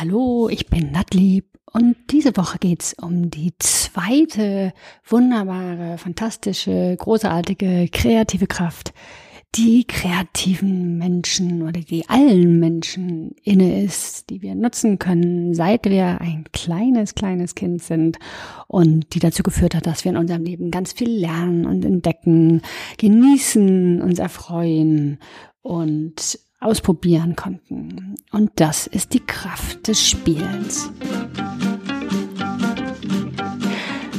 Hallo, ich bin Nadlieb und diese Woche geht's um die zweite wunderbare, fantastische, großartige, kreative Kraft, die kreativen Menschen oder die allen Menschen inne ist, die wir nutzen können, seit wir ein kleines Kind sind und die dazu geführt hat, dass wir in unserem Leben ganz viel lernen und entdecken, genießen, uns erfreuen und ausprobieren konnten. Und das ist die Kraft des Spielens.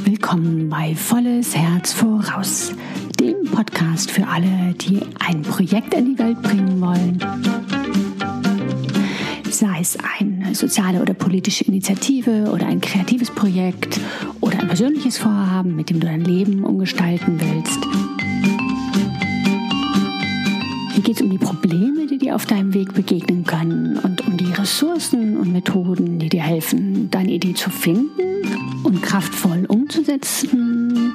Willkommen bei Volles Herz Voraus, dem Podcast für alle, die ein Projekt in die Welt bringen wollen. Sei es eine soziale oder politische Initiative oder ein kreatives Projekt oder ein persönliches Vorhaben, mit dem du dein Leben umgestalten willst. Hier geht es um die Probleme, die dir auf deinem Weg begegnen können und um die Ressourcen und Methoden, die dir helfen, deine Idee zu finden und kraftvoll umzusetzen,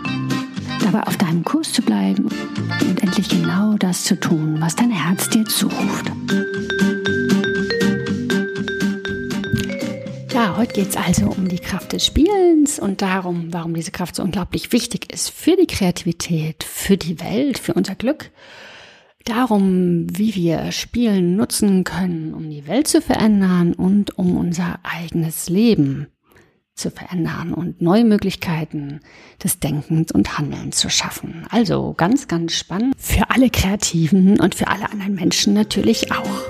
dabei auf deinem Kurs zu bleiben und endlich genau das zu tun, was dein Herz dir zuruft. Ja, heute geht es also um die Kraft des Spielens und darum, warum diese Kraft so unglaublich wichtig ist für die Kreativität, für die Welt, für unser Glück. Darum, wie wir Spielen nutzen können, um die Welt zu verändern und um unser eigenes Leben zu verändern und neue Möglichkeiten des Denkens und Handelns zu schaffen. Also ganz spannend für alle Kreativen und für alle anderen Menschen natürlich auch.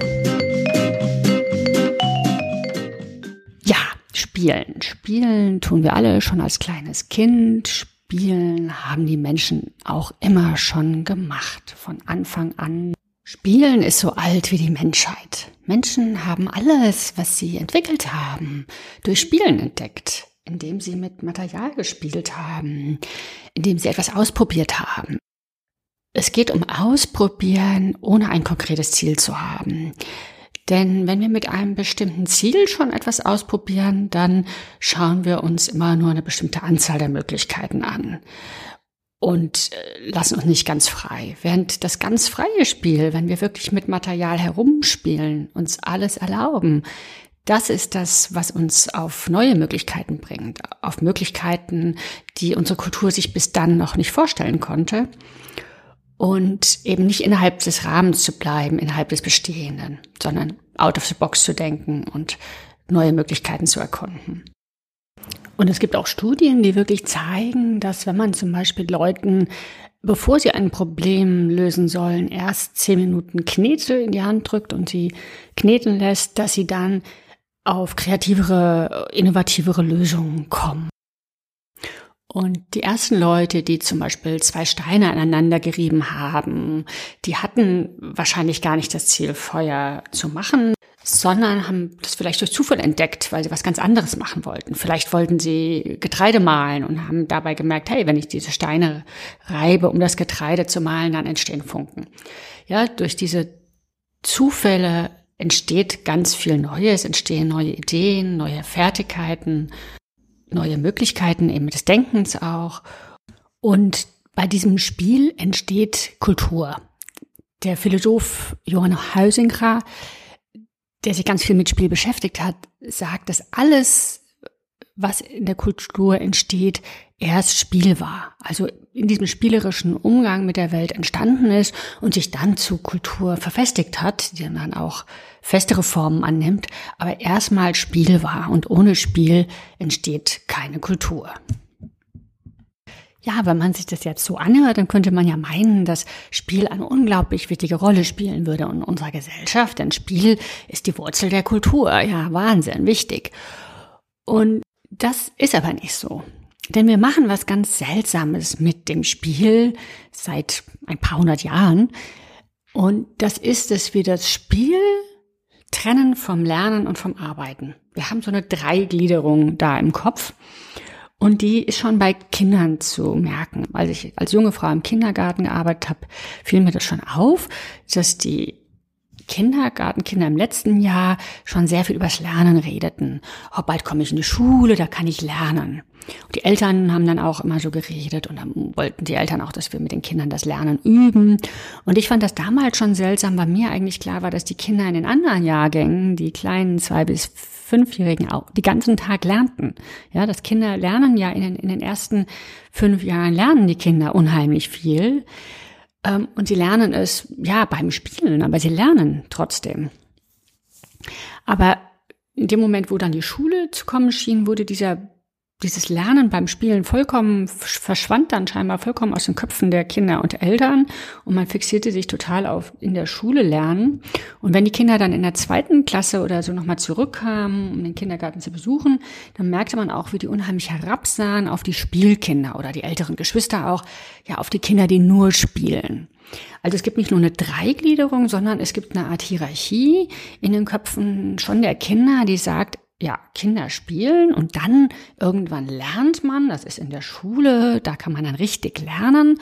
Ja, Spielen. Spielen tun wir alle schon als kleines Kind. Spielen haben die Menschen auch immer schon gemacht, von Anfang an. Spielen ist so alt wie die Menschheit. Menschen haben alles, was sie entwickelt haben, durch Spielen entdeckt, indem sie mit Material gespielt haben, indem sie etwas ausprobiert haben. Es geht um Ausprobieren, ohne ein konkretes Ziel zu haben. Denn wenn wir mit einem bestimmten Ziel schon etwas ausprobieren, dann schauen wir uns immer nur eine bestimmte Anzahl der Möglichkeiten an und lassen uns nicht ganz frei. Während das ganz freie Spiel, wenn wir wirklich mit Material herumspielen, uns alles erlauben, das ist das, was uns auf neue Möglichkeiten bringt, auf Möglichkeiten, die unsere Kultur sich bis dann noch nicht vorstellen konnte und eben nicht innerhalb des Rahmens zu bleiben, innerhalb des Bestehenden, sondern out of the box zu denken und neue Möglichkeiten zu erkunden. Und es gibt auch Studien, die wirklich zeigen, dass wenn man zum Beispiel Leuten, bevor sie ein Problem lösen sollen, erst 10 Minuten Knete in die Hand drückt und sie kneten lässt, dass sie dann auf kreativere, innovativere Lösungen kommen. Und die ersten Leute, die zum Beispiel 2 Steine aneinander gerieben haben, die hatten wahrscheinlich gar nicht das Ziel, Feuer zu machen, sondern haben das vielleicht durch Zufall entdeckt, weil sie was ganz anderes machen wollten. Vielleicht wollten sie Getreide mahlen und haben dabei gemerkt, hey, wenn ich diese Steine reibe, um das Getreide zu mahlen, dann entstehen Funken. Ja, durch diese Zufälle entsteht ganz viel Neues, entstehen neue Ideen, neue Fertigkeiten, neue Möglichkeiten eben des Denkens auch. Und bei diesem Spiel entsteht Kultur. Der Philosoph Johann Heusinger, der sich ganz viel mit Spiel beschäftigt hat, sagt, dass alles, was in der Kultur entsteht, erst Spiel war. Also in diesem spielerischen Umgang mit der Welt entstanden ist und sich dann zu Kultur verfestigt hat, die dann auch festere Formen annimmt, aber erstmal Spiel war und ohne Spiel entsteht keine Kultur. Ja, wenn man sich das jetzt so anhört, dann könnte man ja meinen, dass Spiel eine unglaublich wichtige Rolle spielen würde in unserer Gesellschaft, denn Spiel ist die Wurzel der Kultur. Ja, Wahnsinn, wichtig. Und das ist aber nicht so. Denn wir machen was ganz Seltsames mit dem Spiel seit ein paar hundert Jahren. Und das ist, dass wir das Spiel trennen vom Lernen und vom Arbeiten. Wir haben so eine Dreigliederung da im Kopf. Und die ist schon bei Kindern zu merken. Als ich als junge Frau im Kindergarten gearbeitet habe, fiel mir das schon auf, dass die Kindergartenkinder im letzten Jahr schon sehr viel übers Lernen redeten. Oh, bald komme ich in die Schule, da kann ich lernen. Und die Eltern haben dann auch immer so geredet und dann wollten die Eltern auch, dass wir mit den Kindern das Lernen üben. Und ich fand das damals schon seltsam, weil mir eigentlich klar war, dass die Kinder in den anderen Jahrgängen, die kleinen 2- bis 5-Jährigen auch, die ganzen Tag lernten. Ja, das Kinder lernen ja in den ersten 5 Jahren lernen die Kinder unheimlich viel. Und sie lernen es, ja, beim Spielen, aber sie lernen trotzdem. Aber in dem Moment, wo dann die Schule zu kommen schien, wurde dieses Lernen beim Spielen verschwand dann scheinbar vollkommen aus den Köpfen der Kinder und der Eltern. Und man fixierte sich total auf in der Schule lernen. Und wenn die Kinder dann in der 2. Klasse oder so nochmal zurückkamen, um den Kindergarten zu besuchen, dann merkte man auch, wie die unheimlich herabsahen auf die Spielkinder oder die älteren Geschwister auch, ja, auf die Kinder, die nur spielen. Also es gibt nicht nur eine Dreigliederung, sondern es gibt eine Art Hierarchie in den Köpfen schon der Kinder, die sagt, ja, Kinder spielen und dann irgendwann lernt man, das ist in der Schule, da kann man dann richtig lernen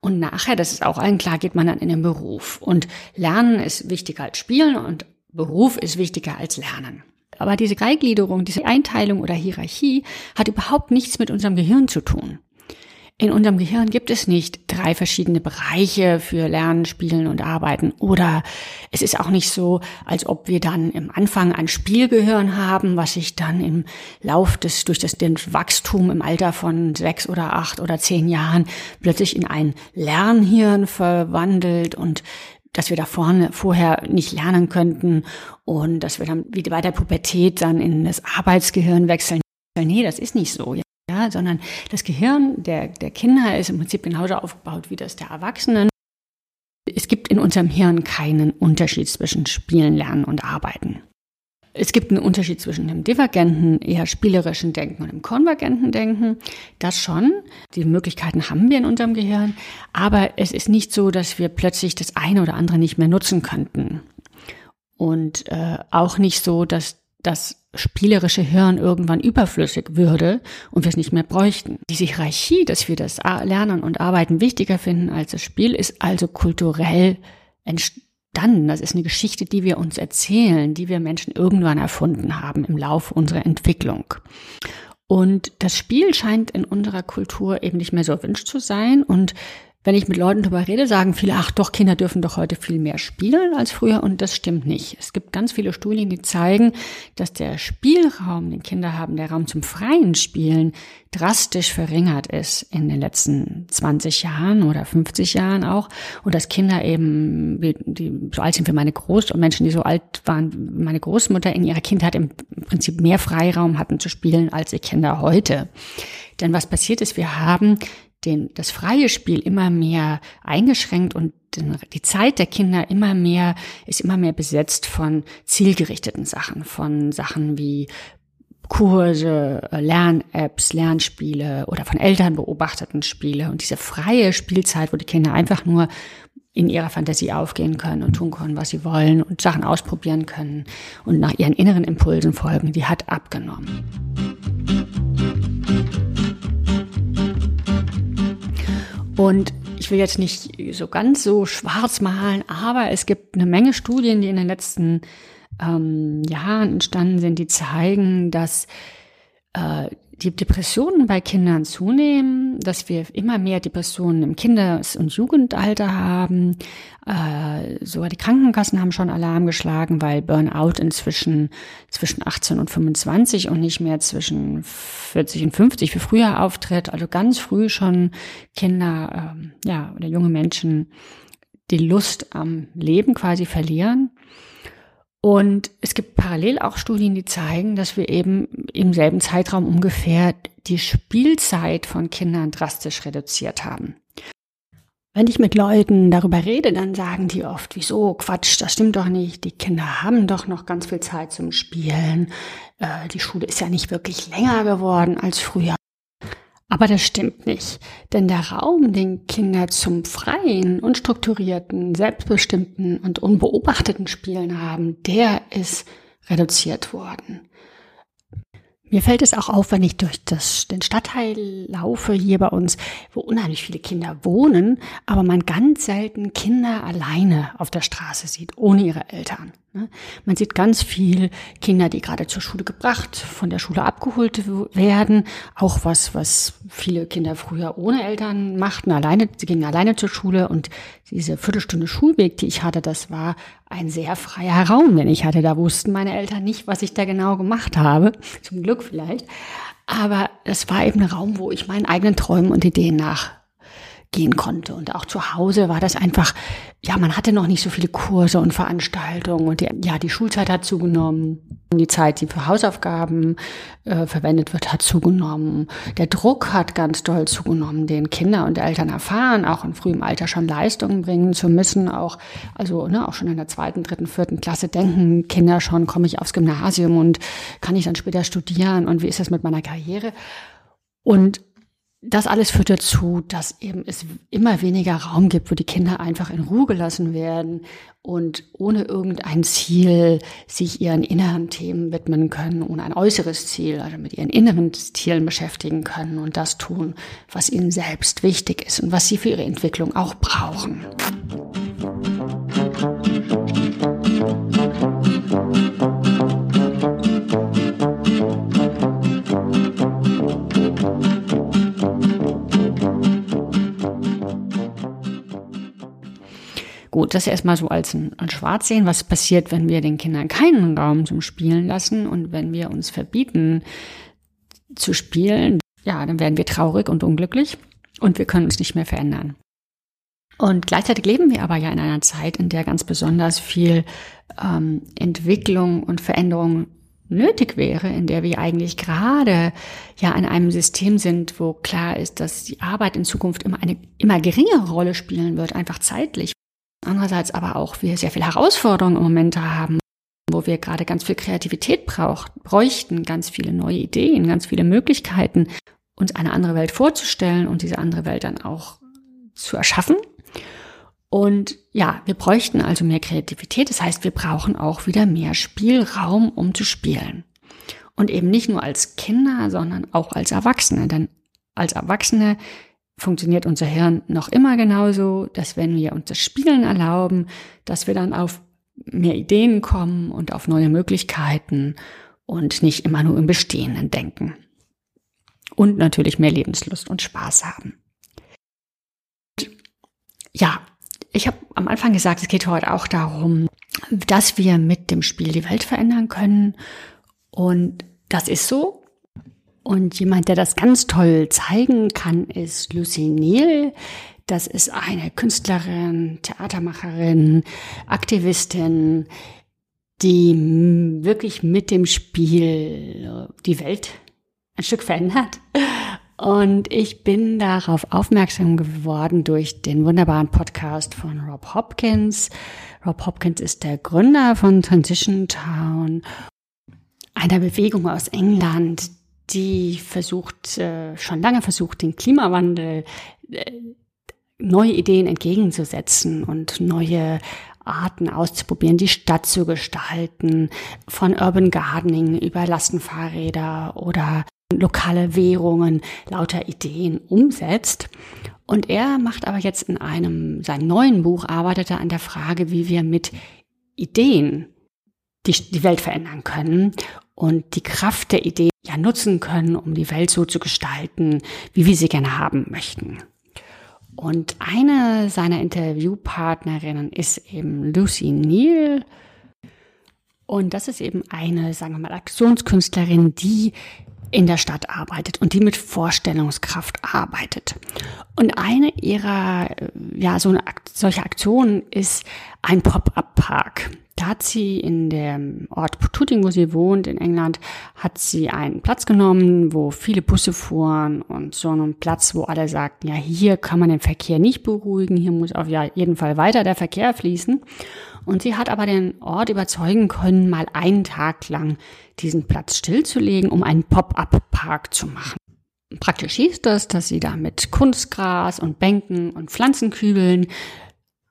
und nachher, das ist auch allen klar, geht man dann in den Beruf und Lernen ist wichtiger als Spielen und Beruf ist wichtiger als Lernen. Aber diese Dreigliederung, diese Einteilung oder Hierarchie hat überhaupt nichts mit unserem Gehirn zu tun. In unserem Gehirn gibt es nicht 3 verschiedene Bereiche für Lernen, Spielen und Arbeiten. Oder es ist auch nicht so, als ob wir dann im Anfang ein Spielgehirn haben, was sich dann im Lauf durch das Wachstum im Alter von 6 oder 8 oder 10 Jahren plötzlich in ein Lernhirn verwandelt und dass wir da vorher nicht lernen könnten und dass wir dann wie bei der Pubertät dann in das Arbeitsgehirn wechseln. Nee, das ist nicht so. Ja, sondern das Gehirn der Kinder ist im Prinzip genauso aufgebaut wie das der Erwachsenen. Es gibt in unserem Hirn keinen Unterschied zwischen Spielen, Lernen und Arbeiten. Es gibt einen Unterschied zwischen dem divergenten, eher spielerischen Denken und dem konvergenten Denken. Das schon. Die Möglichkeiten haben wir in unserem Gehirn. Aber es ist nicht so, dass wir plötzlich das eine oder andere nicht mehr nutzen könnten. Und auch nicht so, dass das spielerische Hirn irgendwann überflüssig würde und wir es nicht mehr bräuchten. Diese Hierarchie, dass wir das Lernen und Arbeiten wichtiger finden als das Spiel, ist also kulturell entstanden. Das ist eine Geschichte, die wir uns erzählen, die wir Menschen irgendwann erfunden haben im Laufe unserer Entwicklung. Und das Spiel scheint in unserer Kultur eben nicht mehr so erwünscht zu sein. Und wenn ich mit Leuten darüber rede, sagen viele, ach doch, Kinder dürfen doch heute viel mehr spielen als früher und das stimmt nicht. Es gibt ganz viele Studien, die zeigen, dass der Spielraum, den Kinder haben, der Raum zum freien Spielen drastisch verringert ist in den letzten 20 Jahren oder 50 Jahren auch und dass Kinder eben, die so alt sind wie meine Großmutter und Menschen, die so alt waren wie meine Großmutter, in ihrer Kindheit im Prinzip mehr Freiraum hatten zu spielen als die Kinder heute. Denn was passiert ist, wir haben das freie Spiel immer mehr eingeschränkt und die Zeit der Kinder ist immer mehr besetzt von zielgerichteten Sachen, von Sachen wie Kurse, Lern-Apps, Lernspiele oder von Eltern beobachteten Spiele. Und diese freie Spielzeit, wo die Kinder einfach nur in ihrer Fantasie aufgehen können und tun können, was sie wollen und Sachen ausprobieren können und nach ihren inneren Impulsen folgen, die hat abgenommen. Und ich will jetzt nicht so ganz so schwarz malen, aber es gibt eine Menge Studien, die in den letzten Jahren entstanden sind, die zeigen, dass die Depressionen bei Kindern zunehmen, dass wir immer mehr Depressionen im Kindes- und Jugendalter haben. Sogar die Krankenkassen haben schon Alarm geschlagen, weil Burnout inzwischen zwischen 18 und 25 und nicht mehr zwischen 40 und 50 wie früher auftritt. Also ganz früh schon Kinder, oder junge Menschen die Lust am Leben quasi verlieren. Und es gibt parallel auch Studien, die zeigen, dass wir eben im selben Zeitraum ungefähr die Spielzeit von Kindern drastisch reduziert haben. Wenn ich mit Leuten darüber rede, dann sagen die oft, wieso, Quatsch, das stimmt doch nicht, die Kinder haben doch noch ganz viel Zeit zum Spielen, die Schule ist ja nicht wirklich länger geworden als früher. Aber das stimmt nicht, denn der Raum, den Kinder zum freien, unstrukturierten, selbstbestimmten und unbeobachteten Spielen haben, der ist reduziert worden. Mir fällt es auch auf, wenn ich durch den Stadtteil laufe hier bei uns, wo unheimlich viele Kinder wohnen, aber man ganz selten Kinder alleine auf der Straße sieht, ohne ihre Eltern. Man sieht ganz viel Kinder, die gerade zur Schule gebracht, von der Schule abgeholt werden. Auch was viele Kinder früher ohne Eltern machten, alleine. Sie gingen alleine zur Schule und diese Viertelstunde Schulweg, die ich hatte, das war ein sehr freier Raum, den ich hatte. Da wussten meine Eltern nicht, was ich da genau gemacht habe. Zum Glück vielleicht. Aber es war eben ein Raum, wo ich meinen eigenen Träumen und Ideen nachgehen konnte. Und auch zu Hause war das einfach, ja, man hatte noch nicht so viele Kurse und Veranstaltungen und die Schulzeit hat zugenommen, die Zeit, die für Hausaufgaben verwendet wird, hat zugenommen. Der Druck hat ganz doll zugenommen, den Kinder und Eltern erfahren, auch in frühem Alter schon Leistungen bringen zu müssen, auch schon in der 2., 3., 4. Klasse denken Kinder schon, komme ich aufs Gymnasium und kann ich dann später studieren und wie ist das mit meiner Karriere? Und das alles führt dazu, dass eben es immer weniger Raum gibt, wo die Kinder einfach in Ruhe gelassen werden und ohne irgendein Ziel sich ihren inneren Themen widmen können, ohne ein äußeres Ziel, also mit ihren inneren Zielen beschäftigen können und das tun, was ihnen selbst wichtig ist und was sie für ihre Entwicklung auch brauchen. Gut, das erstmal so als ein Schwarzsehen. Was passiert, wenn wir den Kindern keinen Raum zum Spielen lassen und wenn wir uns verbieten zu spielen? Ja, dann werden wir traurig und unglücklich und wir können uns nicht mehr verändern. Und gleichzeitig leben wir aber ja in einer Zeit, in der ganz besonders viel Entwicklung und Veränderung nötig wäre, in der wir eigentlich gerade ja in einem System sind, wo klar ist, dass die Arbeit in Zukunft immer eine immer geringere Rolle spielen wird, einfach zeitlich. Andererseits aber auch wir sehr viele Herausforderungen im Moment haben, wo wir gerade ganz viel Kreativität bräuchten, ganz viele neue Ideen, ganz viele Möglichkeiten, uns eine andere Welt vorzustellen und diese andere Welt dann auch zu erschaffen. Und ja, wir bräuchten also mehr Kreativität. Das heißt, wir brauchen auch wieder mehr Spielraum, um zu spielen. Und eben nicht nur als Kinder, sondern auch als Erwachsene. Denn als Erwachsene funktioniert unser Hirn noch immer genauso, dass wenn wir uns das Spielen erlauben, dass wir dann auf mehr Ideen kommen und auf neue Möglichkeiten und nicht immer nur im Bestehenden denken. Und natürlich mehr Lebenslust und Spaß haben. Und ja, ich habe am Anfang gesagt, es geht heute auch darum, dass wir mit dem Spiel die Welt verändern können. Und das ist so. Und jemand, der das ganz toll zeigen kann, ist Lucy Neal. Das ist eine Künstlerin, Theatermacherin, Aktivistin, die wirklich mit dem Spiel die Welt ein Stück verändert. Und ich bin darauf aufmerksam geworden durch den wunderbaren Podcast von Rob Hopkins. Rob Hopkins ist der Gründer von Transition Town, einer Bewegung aus England, die schon lange versucht, den Klimawandel neue Ideen entgegenzusetzen und neue Arten auszuprobieren, die Stadt zu gestalten, von Urban Gardening über Lastenfahrräder oder lokale Währungen, lauter Ideen umsetzt. Und er macht aber jetzt in einem, seinem neuen Buch, arbeitet er an der Frage, wie wir mit Ideen die Welt verändern können und die Kraft der Ideen ja nutzen können, um die Welt so zu gestalten, wie wir sie gerne haben möchten. Und eine seiner Interviewpartnerinnen ist eben Lucy Neal. Und das ist eben eine, sagen wir mal, Aktionskünstlerin, die in der Stadt arbeitet und die mit Vorstellungskraft arbeitet. Und eine ihrer, ja, solche Aktionen ist ein Pop-up-Park. Da hat sie in dem Ort Tutting, wo sie wohnt, in England, hat sie einen Platz genommen, wo viele Busse fuhren und so einen Platz, wo alle sagten, ja, hier kann man den Verkehr nicht beruhigen, hier muss auf jeden Fall weiter der Verkehr fließen. Und sie hat aber den Ort überzeugen können, mal einen Tag lang diesen Platz stillzulegen, um einen Pop-up-Park zu machen. Praktisch hieß das, dass sie da mit Kunstgras und Bänken und Pflanzenkübeln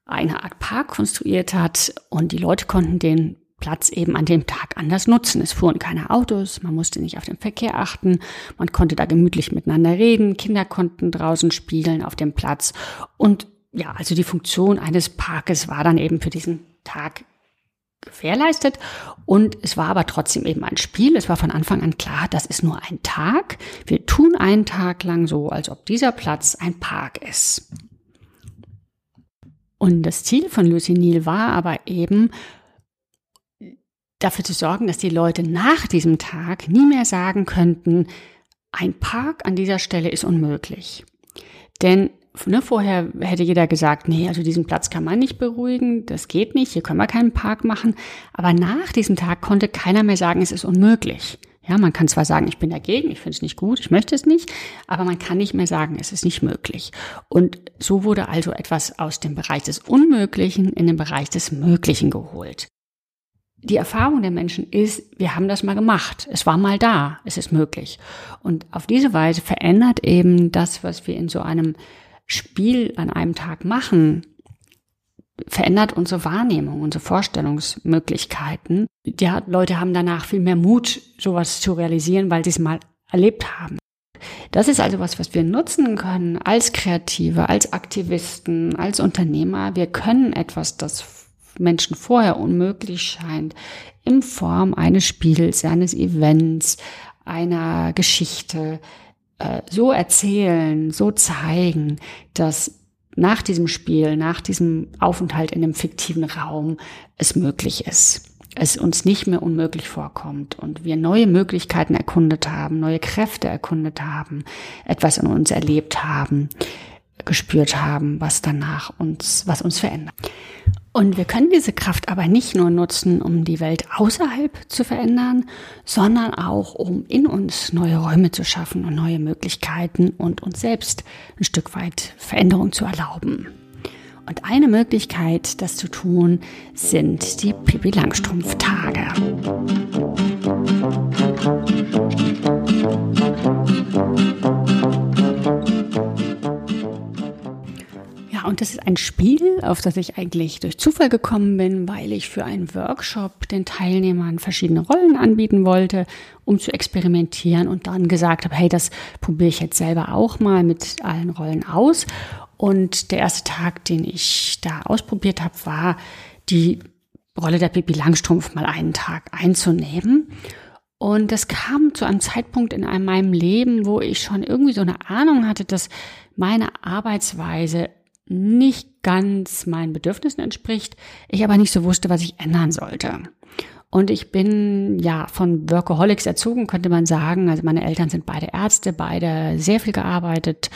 eine Art Park konstruiert hat und die Leute konnten den Platz eben an dem Tag anders nutzen. Es fuhren keine Autos, man musste nicht auf den Verkehr achten, man konnte da gemütlich miteinander reden, Kinder konnten draußen spielen auf dem Platz. Und ja, also die Funktion eines Parkes war dann eben für diesen Tag gewährleistet und es war aber trotzdem eben ein Spiel. Es war von Anfang an klar, das ist nur ein Tag. Wir tun einen Tag lang so, als ob dieser Platz ein Park ist. Und das Ziel von Lucy Neal war aber eben, dafür zu sorgen, dass die Leute nach diesem Tag nie mehr sagen könnten, ein Park an dieser Stelle ist unmöglich. Denn vorher hätte jeder gesagt, nee, also diesen Platz kann man nicht beruhigen, das geht nicht, hier können wir keinen Park machen. Aber nach diesem Tag konnte keiner mehr sagen, es ist unmöglich. Ja, man kann zwar sagen, ich bin dagegen, ich finde es nicht gut, ich möchte es nicht, aber man kann nicht mehr sagen, es ist nicht möglich. Und so wurde also etwas aus dem Bereich des Unmöglichen in den Bereich des Möglichen geholt. Die Erfahrung der Menschen ist, wir haben das mal gemacht. Es war mal da, es ist möglich. Und auf diese Weise verändert eben das, was wir in so einem Spiel an einem Tag machen, verändert unsere Wahrnehmung, unsere Vorstellungsmöglichkeiten. Die Leute haben danach viel mehr Mut, sowas zu realisieren, weil sie es mal erlebt haben. Das ist also was wir nutzen können als Kreative, als Aktivisten, als Unternehmer. Wir können etwas, das Menschen vorher unmöglich scheint, in Form eines Spiels, eines Events, einer Geschichte so erzählen, so zeigen, dass nach diesem Spiel, nach diesem Aufenthalt in dem fiktiven Raum es möglich ist, es uns nicht mehr unmöglich vorkommt und wir neue Möglichkeiten erkundet haben, neue Kräfte erkundet haben, etwas in uns erlebt haben, gespürt haben, was uns verändert. Und wir können diese Kraft aber nicht nur nutzen, um die Welt außerhalb zu verändern, sondern auch, um in uns neue Räume zu schaffen und neue Möglichkeiten und uns selbst ein Stück weit Veränderung zu erlauben. Und eine Möglichkeit, das zu tun, sind die Pippi Langstrumpf-Tage. Und das ist ein Spiel, auf das ich eigentlich durch Zufall gekommen bin, weil ich für einen Workshop den Teilnehmern verschiedene Rollen anbieten wollte, um zu experimentieren und dann gesagt habe, hey, das probiere ich jetzt selber auch mal mit allen Rollen aus. Und der erste Tag, den ich da ausprobiert habe, war die Rolle der Pippi Langstrumpf mal einen Tag einzunehmen. Und das kam zu einem Zeitpunkt in meinem Leben, wo ich schon irgendwie so eine Ahnung hatte, dass meine Arbeitsweise nicht ganz meinen Bedürfnissen entspricht, ich aber nicht so wusste, was ich ändern sollte. Und ich bin ja von Workaholics erzogen, könnte man sagen. Also meine Eltern sind beide Ärzte, beide sehr viel gearbeitet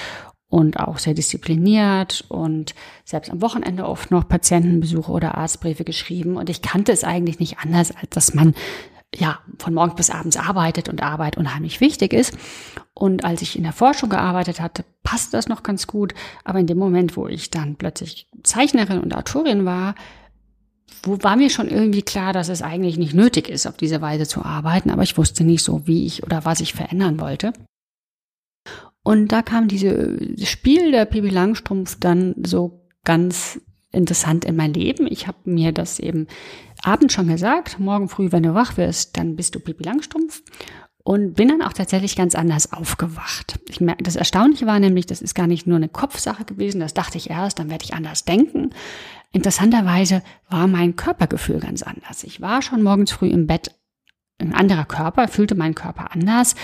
und auch sehr diszipliniert und selbst am Wochenende oft noch Patientenbesuche oder Arztbriefe geschrieben. Und ich kannte es eigentlich nicht anders, als dass man ja von morgens bis abends arbeitet und Arbeit unheimlich wichtig ist. Und als ich in der Forschung gearbeitet hatte, passte das noch ganz gut. Aber in dem Moment, wo ich dann plötzlich Zeichnerin und Autorin war, war mir schon irgendwie klar, dass es eigentlich nicht nötig ist, auf diese Weise zu arbeiten. Aber ich wusste nicht so, wie ich oder was ich verändern wollte. Und da kam dieses Spiel der Pippi Langstrumpf dann so ganz interessant in mein Leben. Ich habe mir das eben abends schon gesagt, morgen früh, wenn du wach wirst, dann bist du Pippi Langstrumpf und bin dann auch tatsächlich ganz anders aufgewacht. Das Erstaunliche war nämlich, das ist gar nicht nur eine Kopfsache gewesen, das dachte ich erst, dann werde ich anders denken. Interessanterweise war mein Körpergefühl ganz anders. Ich war schon morgens früh im Bett ein anderer Körper, fühlte meinen Körper anders.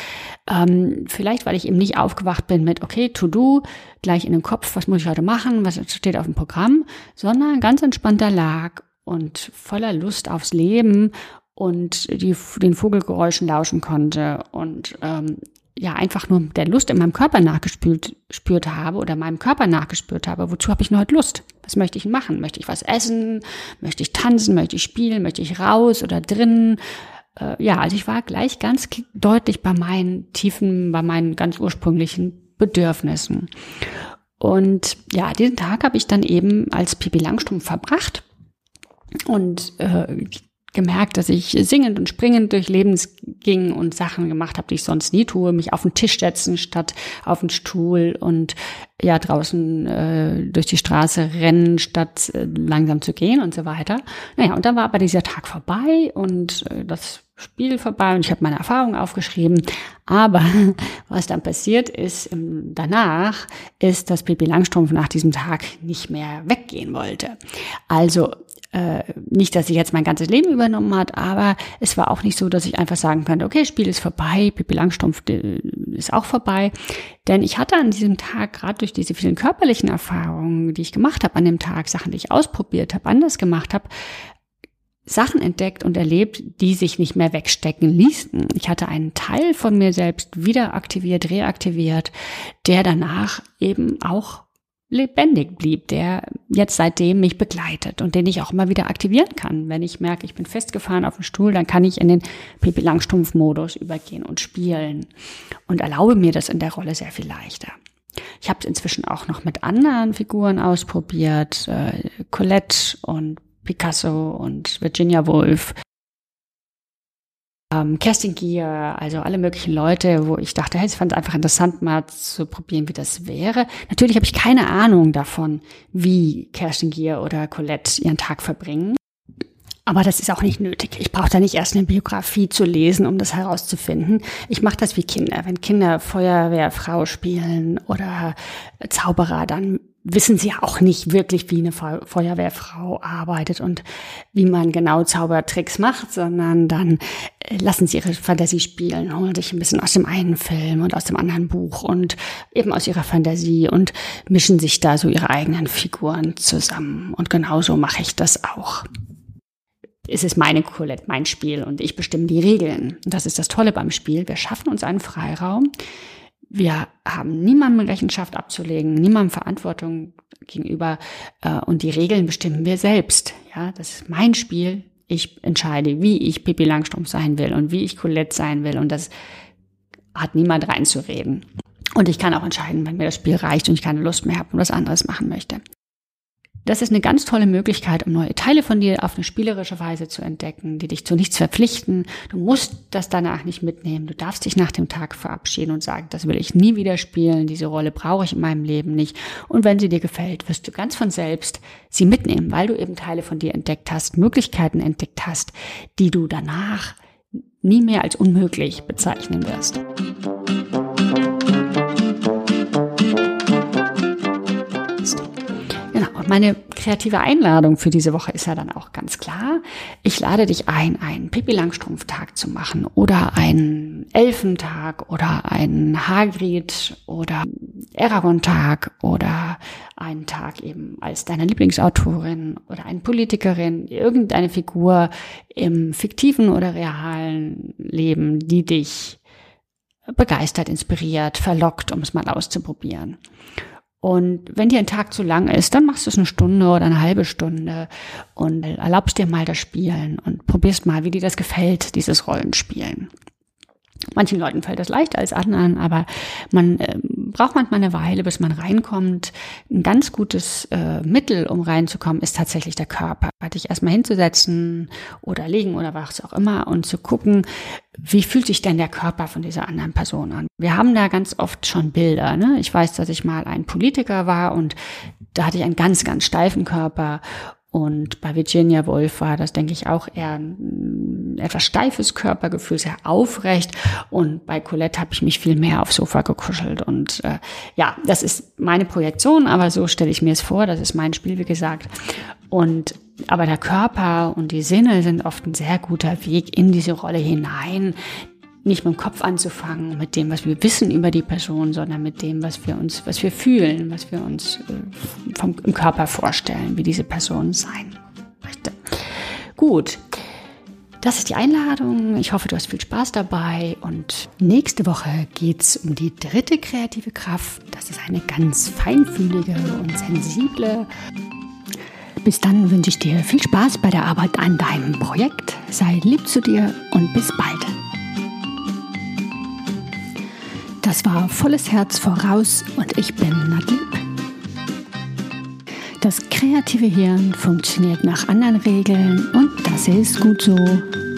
Vielleicht, weil ich eben nicht aufgewacht bin mit, okay, To-Do, gleich in den Kopf, was muss ich heute machen, was steht auf dem Programm, sondern ganz entspannter lag und voller Lust aufs Leben und den Vogelgeräuschen lauschen konnte und einfach nur der Lust in meinem Körper nachgespürt habe, wozu habe ich denn heute Lust? Was möchte ich machen? Möchte ich was essen? Möchte ich tanzen? Möchte ich spielen? Möchte ich raus oder drinnen? Also ich war gleich ganz deutlich bei meinen ganz ursprünglichen Bedürfnissen. Und ja, diesen Tag habe ich dann eben als Pippi Langstrumpf verbracht und gemerkt, dass ich singend und springend durch Lebens ging und Sachen gemacht habe, die ich sonst nie tue, mich auf den Tisch setzen statt auf den Stuhl und ja draußen durch die Straße rennen statt langsam zu gehen und so weiter. Naja, und dann war aber dieser Tag vorbei und das Spiel vorbei und ich habe meine Erfahrungen aufgeschrieben. Aber was dann passiert ist danach, ist, dass Pippi Langstrumpf nach diesem Tag nicht mehr weggehen wollte. Also nicht, dass sie jetzt mein ganzes Leben übernommen hat, aber es war auch nicht so, dass ich einfach sagen konnte, okay, Spiel ist vorbei, Pippi Langstrumpf ist auch vorbei. Denn ich hatte an diesem Tag, gerade durch diese vielen körperlichen Erfahrungen, die ich gemacht habe an dem Tag, Sachen, die ich ausprobiert habe, anders gemacht habe, Sachen entdeckt und erlebt, die sich nicht mehr wegstecken ließen. Ich hatte einen Teil von mir selbst wieder aktiviert, reaktiviert, der danach eben auch lebendig blieb, der jetzt seitdem mich begleitet und den ich auch immer wieder aktivieren kann. Wenn ich merke, ich bin festgefahren auf dem Stuhl, dann kann ich in den Pippi Langstrumpf-Modus übergehen und spielen und erlaube mir das in der Rolle sehr viel leichter. Ich habe es inzwischen auch noch mit anderen Figuren ausprobiert, Colette und Picasso und Virginia Woolf, Kerstin Gier, also alle möglichen Leute, wo ich dachte, hey, ich fand es einfach interessant, mal zu probieren, wie das wäre. Natürlich habe ich keine Ahnung davon, wie Kerstin Gier oder Colette ihren Tag verbringen. Aber das ist auch nicht nötig. Ich brauche da nicht erst eine Biografie zu lesen, um das herauszufinden. Ich mache das wie Kinder. Wenn Kinder Feuerwehrfrau spielen oder Zauberer, dann wissen sie ja auch nicht wirklich, wie eine Feuerwehrfrau arbeitet und wie man genau Zaubertricks macht, sondern dann lassen sie ihre Fantasie spielen, holen sich ein bisschen aus dem einen Film und aus dem anderen Buch und eben aus ihrer Fantasie und mischen sich da so ihre eigenen Figuren zusammen. Und genauso mache ich das auch. Es ist meine Colette, mein Spiel und ich bestimme die Regeln. Und das ist das Tolle beim Spiel. Wir schaffen uns einen Freiraum. Wir haben niemandem Rechenschaft abzulegen, niemandem Verantwortung gegenüber und die Regeln bestimmen wir selbst. Ja, das ist mein Spiel. Ich entscheide, wie ich Pippi Langstrumpf sein will und wie ich Colette sein will und das hat niemand reinzureden. Und ich kann auch entscheiden, wenn mir das Spiel reicht und ich keine Lust mehr habe und was anderes machen möchte. Das ist eine ganz tolle Möglichkeit, um neue Teile von dir auf eine spielerische Weise zu entdecken, die dich zu nichts verpflichten. Du musst das danach nicht mitnehmen. Du darfst dich nach dem Tag verabschieden und sagen, das will ich nie wieder spielen, diese Rolle brauche ich in meinem Leben nicht. Und wenn sie dir gefällt, wirst du ganz von selbst sie mitnehmen, weil du eben Teile von dir entdeckt hast, Möglichkeiten entdeckt hast, die du danach nie mehr als unmöglich bezeichnen wirst. Meine kreative Einladung für diese Woche ist ja dann auch ganz klar. Ich lade dich ein, einen Pippi-Langstrumpf-Tag zu machen oder einen Elfentag oder einen Hagrid oder Eragon-Tag oder einen Tag eben als deine Lieblingsautorin oder eine Politikerin, irgendeine Figur im fiktiven oder realen Leben, die dich begeistert, inspiriert, verlockt, um es mal auszuprobieren. Und wenn dir ein Tag zu lang ist, dann machst du es eine Stunde oder eine halbe Stunde und erlaubst dir mal das Spielen und probierst mal, wie dir das gefällt, dieses Rollenspielen. Manchen Leuten fällt das leichter als anderen, aber man braucht manchmal eine Weile, bis man reinkommt. Ein ganz gutes Mittel, um reinzukommen, ist tatsächlich der Körper. Dich erstmal hinzusetzen oder liegen oder was auch immer und zu gucken, wie fühlt sich denn der Körper von dieser anderen Person an. Wir haben da ganz oft schon Bilder. Ne? Ich weiß, dass ich mal ein Politiker war und da hatte ich einen ganz, ganz steifen Körper. Und bei Virginia Woolf war das, denke ich, auch eher ein etwas steifes Körpergefühl, sehr aufrecht. Und bei Colette habe ich mich viel mehr aufs Sofa gekuschelt. Und ja, das ist meine Projektion, aber so stelle ich mir es vor. Das ist mein Spiel, wie gesagt. Und aber der Körper und die Sinne sind oft ein sehr guter Weg in diese Rolle hinein. Nicht mit dem Kopf anzufangen, mit dem, was wir wissen über die Person, sondern mit dem, was wir fühlen, was wir uns im Körper vorstellen, wie diese Person sein möchte. Gut, das ist die Einladung. Ich hoffe, du hast viel Spaß dabei. Und nächste Woche geht's um die dritte kreative Kraft. Das ist eine ganz feinfühlige und sensible. Bis dann wünsche ich dir viel Spaß bei der Arbeit an deinem Projekt. Sei lieb zu dir und bis bald. Das war Volles Herz voraus und ich bin Nadlieb. Das kreative Hirn funktioniert nach anderen Regeln und das Klasse ist gut so.